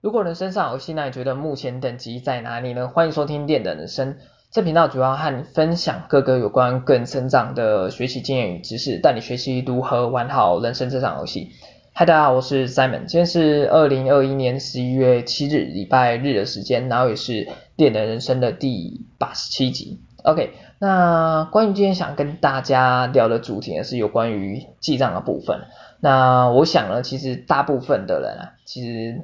如果人生上游戏，那你觉得目前等级在哪里呢？欢迎收听《练的人生》，这频道主要和你分享各个有关个人成长的学习经验与知识，带你学习如何玩好人生这场游戏。嗨，大家好，我是 Simon， 今天是2021年11月7日礼拜日的时间，然后也是《练的人生》的第87集。OK， 那关于今天想跟大家聊的主题呢，是有关于记账的部分。那我想呢，其实大部分的人其实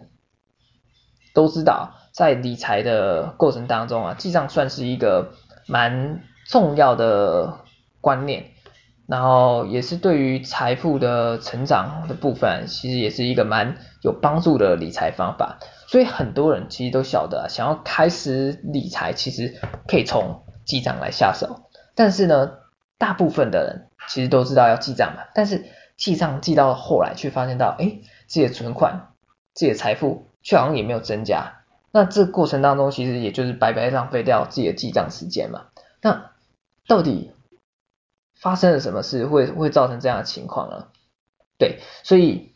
都知道，在理财的过程当中记账算是一个蛮重要的观念，然后也是对于财富的成长的部分，其实也是一个蛮有帮助的理财方法。所以很多人其实都晓得想要开始理财，其实可以从记账来下手。但是呢，大部分的人其实都知道要记账嘛，但是记账记到后来却发现到自己的存款、自己的财富却好像也没有增加，那这个过程当中其实也就是白白浪费掉自己的记账时间嘛。那到底发生了什么事会造成这样的情况呢？对，所以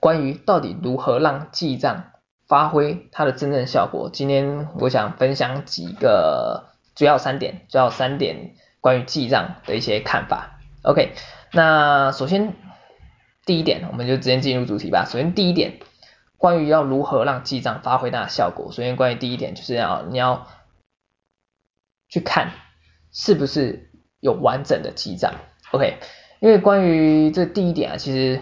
关于到底如何让记账发挥它的真正效果，今天我想分享几个主要三点关于记账的一些看法。 OK， 那首先第一点，我们就直接进入主题吧。首先第一点，关于要如何让记账发挥它的效果，首先关于第一点就是你要去看是不是有完整的记账。 OK， 因为关于这第一点其实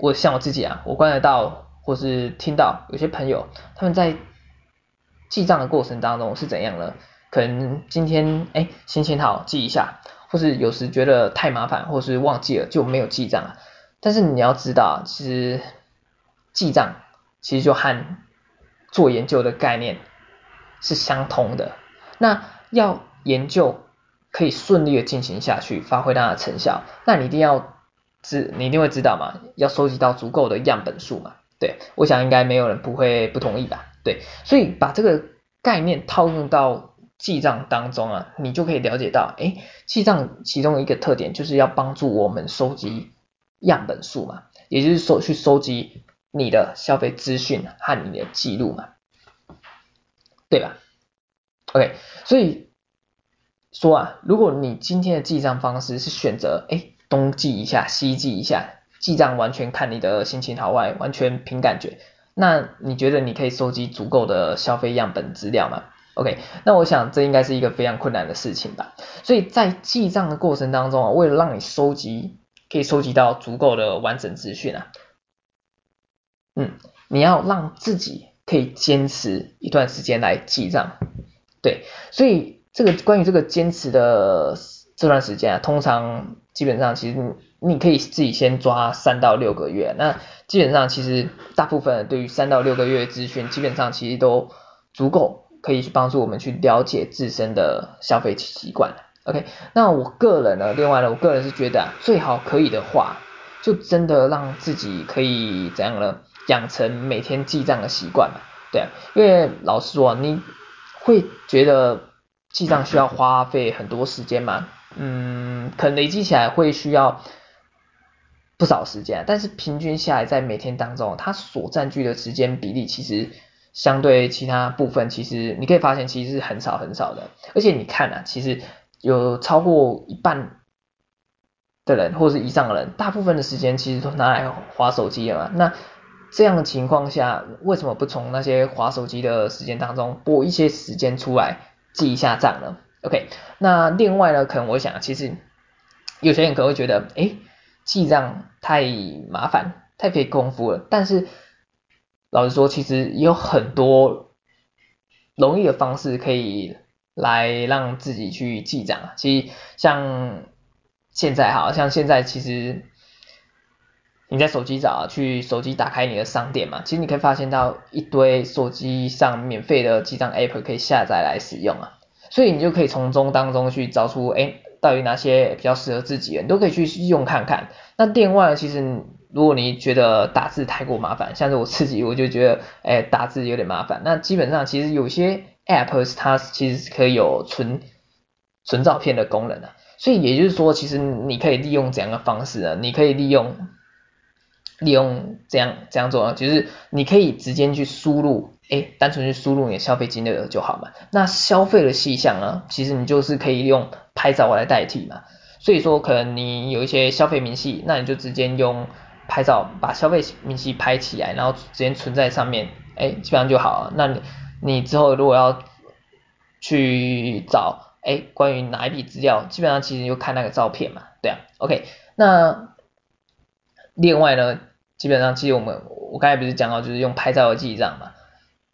我像我自己我观察到或是听到有些朋友他们在记账的过程当中是怎样呢？可能今天心情好记一下，或是有时觉得太麻烦或是忘记了就没有记账。但是你要知道，其实记账其实就和做研究的概念是相同的，那要研究可以顺利的进行下去，发挥它的成效，那你一定会知道嘛，要收集到足够的样本数嘛。对，我想应该没有人不同意吧。对，所以把这个概念套用到记账当中你就可以了解到记账其中一个特点就是要帮助我们收集样本数嘛，也就是去收集你的消费资讯和你的记录嘛，对吧？ OK， 所以说如果你今天的记账方式是选择东记一下西记一下，记账完全看你的心情好坏，完全凭感觉，那你觉得你可以收集足够的消费样本资料吗？ OK， 那我想这应该是一个非常困难的事情吧。所以在记账的过程当中为了让你可以收集到足够的完整资讯你要让自己可以坚持一段时间来记账。对，所以关于这个坚持的这段时间通常基本上其实你可以自己先抓3到6个月，那基本上其实大部分对于3到6个月的资讯基本上其实都足够可以去帮助我们去了解自身的消费习惯。 OK， 那我个人呢，另外呢，我个人是觉得最好可以的话就真的让自己可以怎样呢，养成每天记账的习惯嘛。对，因为老实说你会觉得记账需要花费很多时间嘛，可能累积起来会需要不少时间，但是平均下来在每天当中它所占据的时间比例其实相对其他部分，其实你可以发现其实是很少很少的。而且你看其实有超过一半的人或是以上的人，大部分的时间其实都拿来滑手机了嘛。那这样的情况下，为什么不从那些滑手机的时间当中拨一些时间出来记一下账呢？ OK， 那另外呢，可能我想其实有些人可能会觉得记账太麻烦太费功夫了，但是老实说其实也有很多容易的方式可以来让自己去记账。其实像现在其实你在手机去手机打开你的商店嘛，其实你可以发现到一堆手机上免费的记账 app 可以下载来使用所以你就可以从中当中去找出到底哪些比较适合自己的，你都可以去用看看。那另外其实如果你觉得打字太过麻烦，像是我自己我就觉得打字有点麻烦，那基本上其实有些 app 它其实可以有存照片的功能所以也就是说其实你可以利用这样的方式你可以利用利用这样做，就是你可以直接去输入，单纯去输入你的消费金额就好嘛。那消费的细项呢，其实你就是可以用拍照来代替嘛。所以说可能你有一些消费明细，那你就直接用拍照把消费明细拍起来，然后直接存在上面，基本上就好了。那你之后如果要去找关于哪一笔资料，基本上其实就看那个照片嘛，对啊 ，OK。那另外呢，基本上其实我刚才不是讲到就是用拍照的记账嘛，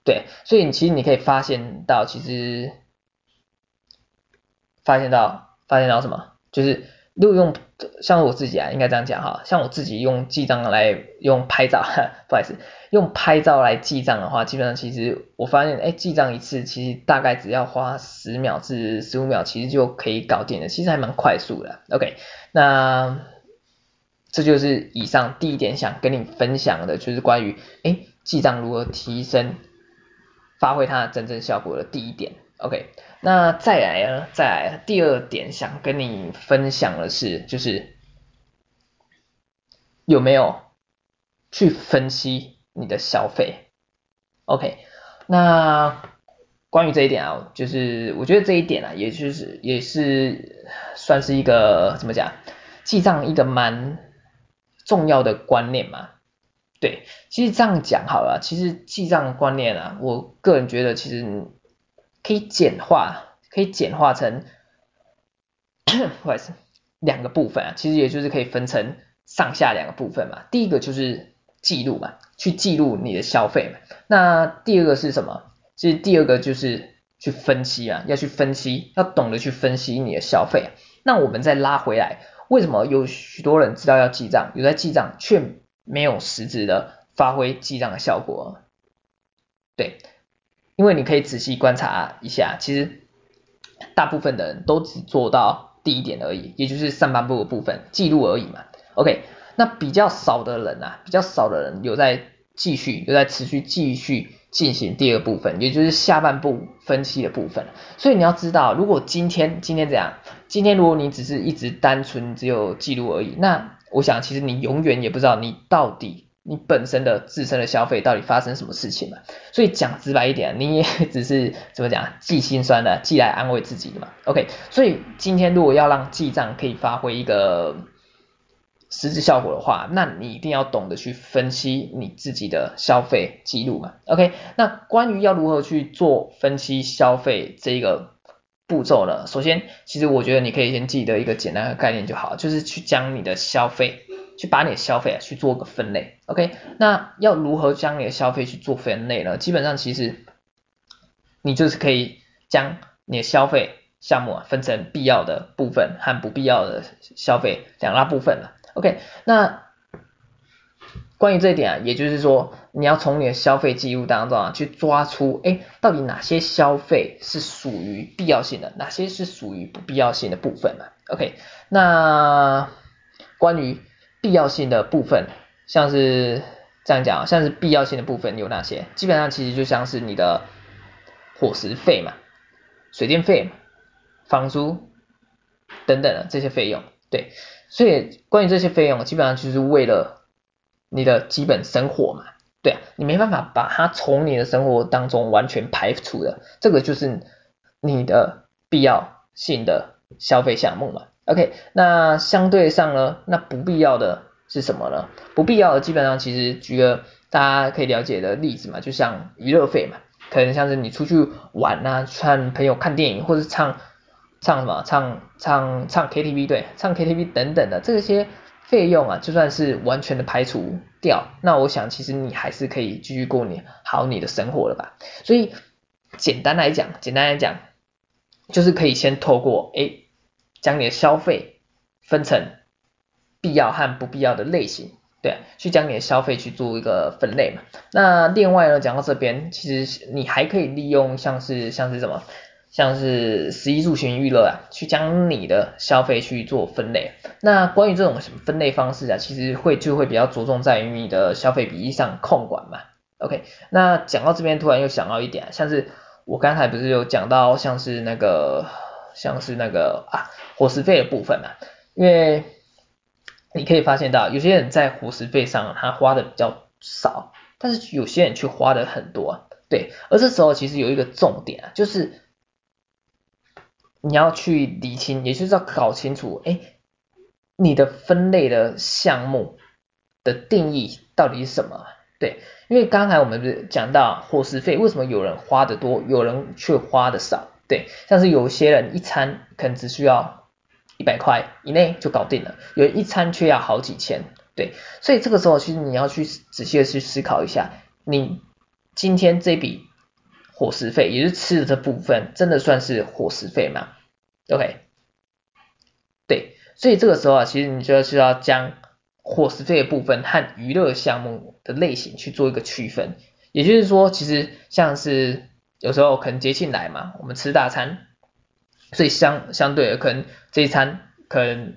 对，所以其实你可以发现到什么，就是如果用像我自己啊，应该这样讲哈，像我自己用记账来用拍照，不好意思，用拍照来记账的话，基本上其实我发现，记账一次其实大概只要花10秒至15秒，其实就可以搞定了，其实还蛮快速的。OK， 那这就是以上第一点想跟你分享的，就是关于记账如何提升发挥它的真正效果的第一点。 OK， 那再来第二点想跟你分享的是，就是有没有去分析你的消费。 OK， 那关于这一点啊，就是我觉得这一点啊，也是算是一个怎么讲，记账一个蛮重要的观念嘛。对，其实这样讲好了，其实记账的观念啊，我个人觉得其实可以简化成不好意思，两个部分啊，其实也就是可以分成上下两个部分嘛。第一个就是记录嘛，去记录你的消费嘛。那第二个是什么？其实第二个就是去分析啊，要懂得去分析你的消费啊。那我们再拉回来，为什么有许多人知道要记账，有在记账却没有实质的发挥记账的效果？对，因为你可以仔细观察一下，其实大部分的人都只做到第一点而已，也就是上半部的部分记录而已嘛。 OK， 那比较少的人有在持续进行第二部分，也就是下半部分析的部分。所以你要知道，如果今天怎样，今天如果你只是一直单纯只有记录而已，那我想其实你永远也不知道你到底你本身的自身的消费到底发生什么事情嘛。所以讲直白一点，你也只是怎么讲，记心酸的，记来安慰自己的嘛。 OK， 所以今天如果要让记账可以发挥一个实质效果的话，那你一定要懂得去分析你自己的消费记录嘛。 OK， 那关于要如何去做分析消费这个步骤呢，首先其实我觉得你可以先记得一个简单的概念就好，就是去把你的消费去做个分类。 OK， 那要如何将你的消费去做分类呢？基本上其实你就是可以将你的消费项目分成必要的部分和不必要的消费两大部分了。OK， 那关于这一点啊，也就是说你要从你的消费记录当中啊，去抓出到底哪些消费是属于必要性的，哪些是属于不必要性的部分嘛。 OK， 那关于必要性的部分，像是这样讲，像是必要性的部分有哪些？基本上其实就像是你的伙食费嘛、水电费嘛、房租等等的这些费用。对，所以关于这些费用基本上就是为了你的基本生活嘛。对啊，你没办法把它从你的生活当中完全排除的，这个就是你的必要性的消费项目嘛。 OK， 那相对上呢，那不必要的是什么呢？不必要的基本上其实举个大家可以了解的例子嘛，就像娱乐费嘛，可能像是你出去玩啊，和朋友看电影，或是唱 KTV， 对，唱 KTV 等等的这些费用啊，就算是完全的排除掉，那我想其实你还是可以继续过你的生活了吧。所以简单来讲就是可以先透过将你的消费分成必要和不必要的类型，对，去将你的消费去做一个分类嘛。那另外呢，讲到这边，其实你还可以利用像是什么，像是食衣住行娱乐啊，去将你的消费去做分类。那关于这种分类方式啊，其实就会比较着重在于你的消费比例上控管嘛。 OK， 那讲到这边突然又想到一点，像是我刚才不是有讲到像是那个伙食费的部分嘛，因为你可以发现到有些人在伙食费上他花的比较少，但是有些人却花的很多啊。对，而这时候其实有一个重点啊，就是你要去理清，也就是要搞清楚，你的分类的项目的定义到底是什么？对，因为刚才我们讲到伙食费，为什么有人花的多，有人却花的少？对，像是有些人一餐可能只需要100块以内就搞定了，有一餐却要好几千。对，所以这个时候其实你要去仔细的去思考一下，你今天这笔伙食费，也就是吃的这部分，真的算是伙食费吗 ？OK， 对，所以这个时候啊，其实你就是要将伙食费的部分和娱乐项目的类型去做一个区分。也就是说，其实像是有时候可能节庆来嘛，我们吃大餐，所以相对的，可能这一餐可能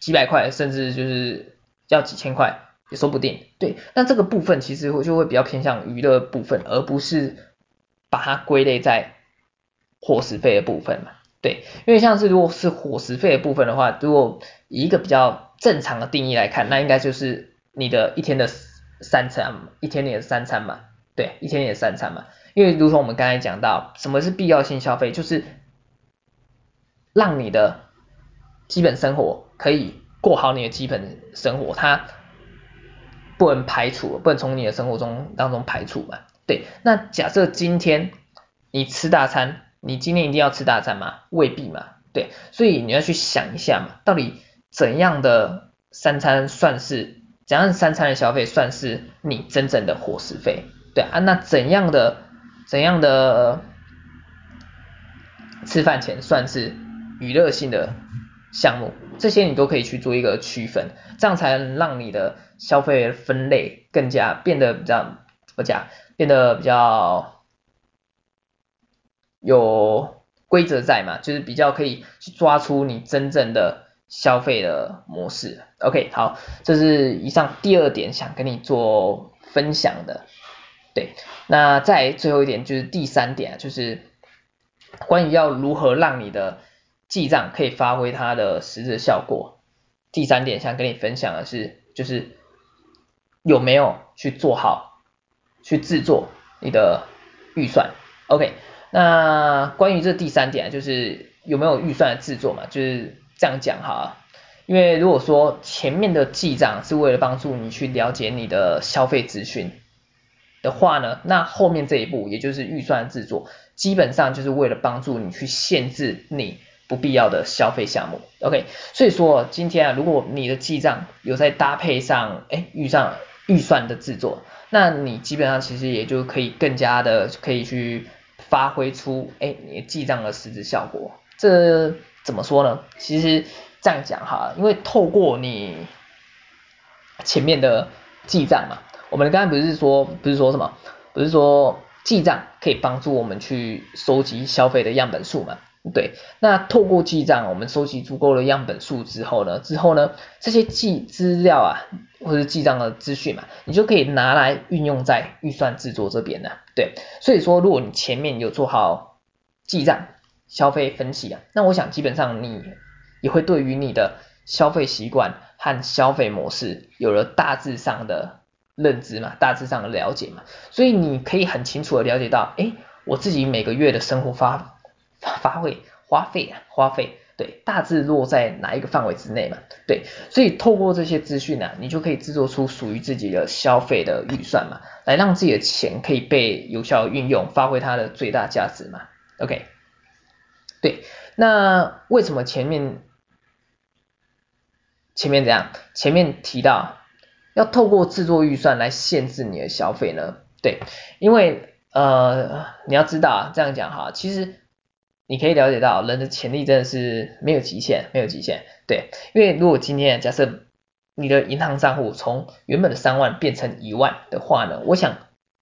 几百块，甚至就是要几千块也说不定。对，那这个部分其实就会比较偏向娱乐部分，而不是把它归类在伙食费的部分嘛，对，因为像是如果是伙食费的部分的话，如果以一个比较正常的定义来看，那应该就是你的一天的三餐嘛，对，一天的三餐嘛，因为如同我们刚才讲到，什么是必要性消费，就是让你的基本生活可以过好你的基本生活，它不能从你的生活中当中排除嘛。对，那假设今天你吃大餐，你今天一定要吃大餐吗？未必嘛，对，所以你要去想一下嘛，到底怎样三餐的消费算是你真正的伙食费？对啊，那怎样的吃饭钱算是娱乐性的项目？这些你都可以去做一个区分，这样才能让你的消费分类更加变得比较变得比较有规则在嘛，就是比较可以去抓出你真正的消费的模式。 OK， 好，这是以上第二点想跟你做分享的。对，那再最后一点就是第三点，就是关于要如何让你的记账可以发挥它的实质效果。第三点想跟你分享的是，就是有没有去制作你的预算。 OK， 那关于这第三点，就是有没有预算的制作嘛，就是这样讲哈，因为如果说前面的记账是为了帮助你去了解你的消费资讯的话呢，那后面这一步，也就是预算制作，基本上就是为了帮助你去限制你不必要的消费项目。 OK， 所以说今天啊，如果你的记账有在搭配上预算的制作，那你基本上其实也就可以更加的可以去发挥出你记账的实质效果。这怎么说呢？其实这样讲哈，因为透过你前面的记账嘛，我们刚才不是说记账可以帮助我们去收集消费的样本数嘛？对，那透过记账，我们收集足够的样本数之后呢，这些资料啊，或者记账的资讯嘛，你就可以拿来运用在预算制作这边啊。对，所以说如果你前面有做好记账、消费分析啊，那我想基本上你也会对于你的消费习惯和消费模式有了大致上的认知嘛，大致上的了解嘛，所以你可以很清楚的了解到，我自己每个月的生活花费，对，大致落在哪一个范围之内嘛？对，所以透过这些资讯啊，你就可以制作出属于自己的消费的预算嘛，来让自己的钱可以被有效运用，发挥它的最大价值嘛。OK， 对，那为什么前面怎样？前面提到要透过制作预算来限制你的消费呢？对，因为你要知道，这样讲哈，其实你可以了解到人的潜力真的是没有极限。对，因为如果今天假设你的银行账户从原本的3万变成1万的话呢，我想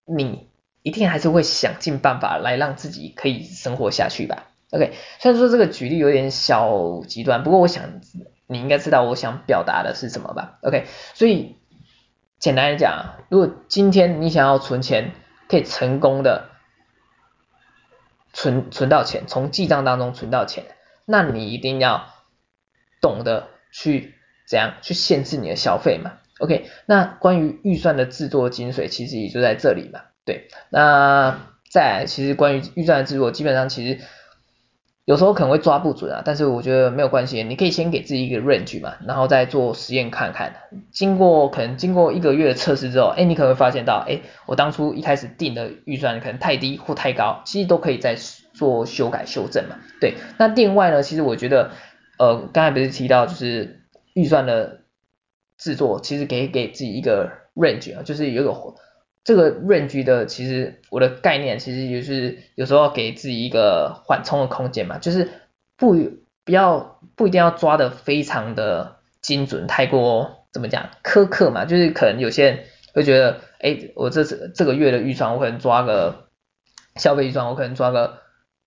你一定还是会想尽办法来让自己可以生活下去吧。 OK， 虽然说这个举例有点小极端，不过我想你应该知道我想表达的是什么吧。 OK， 所以简单来讲，如果今天你想要存钱，可以成功的存到钱，从记账当中存到钱，那你一定要懂得去怎样去限制你的消费嘛。OK， 那关于预算的制作精髓其实也就在这里嘛。对，那再来其实关于预算的制作，基本上其实有时候可能会抓不准啊，但是我觉得没有关系，你可以先给自己一个 range 嘛，然后再做实验看看。经过一个月的测试之后，你可能会发现到，我当初一开始定的预算可能太低或太高，其实都可以再做修改修正嘛。对，那另外呢，其实我觉得，刚才不是提到就是预算的制作，其实可以给自己一个 range 啊，就是有一个这个 range 的，其实我的概念其实就是有时候给自己一个缓冲的空间嘛，就是不一定要抓的非常的精准，太过怎么讲苛刻嘛，就是可能有些人会觉得，我这个月的预算我可能抓个消费预算我可能抓个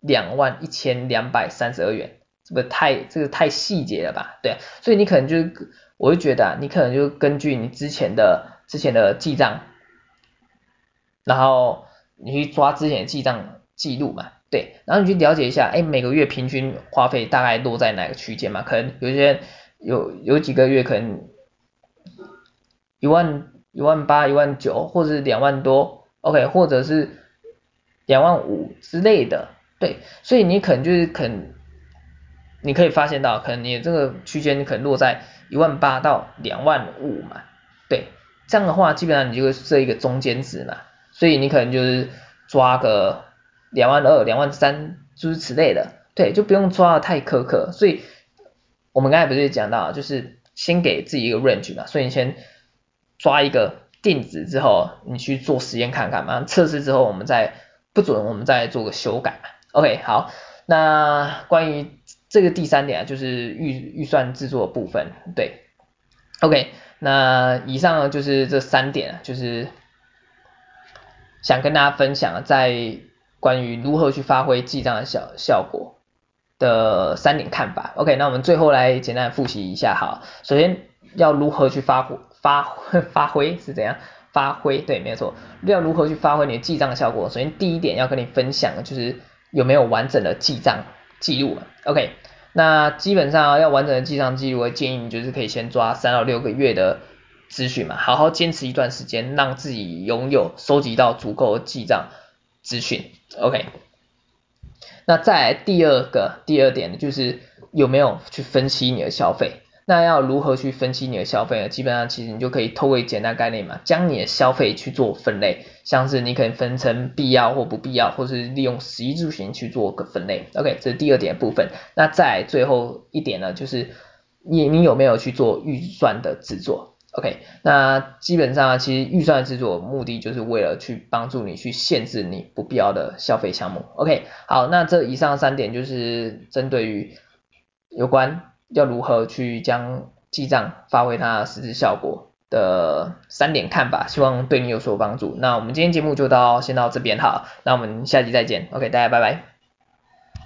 21,232元，这个太细节了吧？对，所以你可能就我会觉得，你可能就根据你之前的记账。然后你去抓之前的记账记录嘛，对，然后你去了解一下，每个月平均花费大概落在哪个区间嘛？可能有几个月可能1万8、1万9，或者是2万多 ，OK， 或者是2万5之类的，对，所以你可能就是你可以发现到，可能你这个区间可能落在1万8到2万5嘛，对，这样的话基本上你就会设一个中间值嘛。所以你可能就是抓个2万2、2万3就是此类的，对，就不用抓的太苛刻。所以我们刚才不是讲到，就是先给自己一个 range 嘛，所以你先抓一个定值之后，你去做实验看看嘛，测试之后我们再不准我们再做个修改嘛。OK， 好，那关于这个第三点啊，就是预算制作的部分，对。OK， 那以上呢就是这三点啊，就是。想跟大家分享在关于如何去发挥记账的效果的三点看法。OK， 那我们最后来简单复习一下。好，首先要如何去发挥是怎样发挥？对，没有错，要如何去发挥你的记账的效果？首先第一点要跟你分享的就是有没有完整的记账记录。OK， 那基本上要完整的记账记录，我建议你就是可以先抓3到6个月的。资讯嘛，好好坚持一段时间，让自己拥有收集到足够的记账资讯。OK， 那再来第二点就是有没有去分析你的消费？那要如何去分析你的消费呢？基本上其实你就可以透过简单概念嘛，将你的消费去做分类，像是你可以分成必要或不必要，或是利用食衣住行去做个分类。OK， 这是第二点部分。那再来最后一点呢，就是你有没有去做预算的制作？OK， 那基本上其实预算制作目的就是为了去帮助你去限制你不必要的消费项目。OK， 好，那这以上三点就是针对于有关要如何去将记账发挥它实质效果的三点看法，希望对你有所帮助。那我们今天节目就先到这边哈，那我们下集再见。OK， 大家拜拜。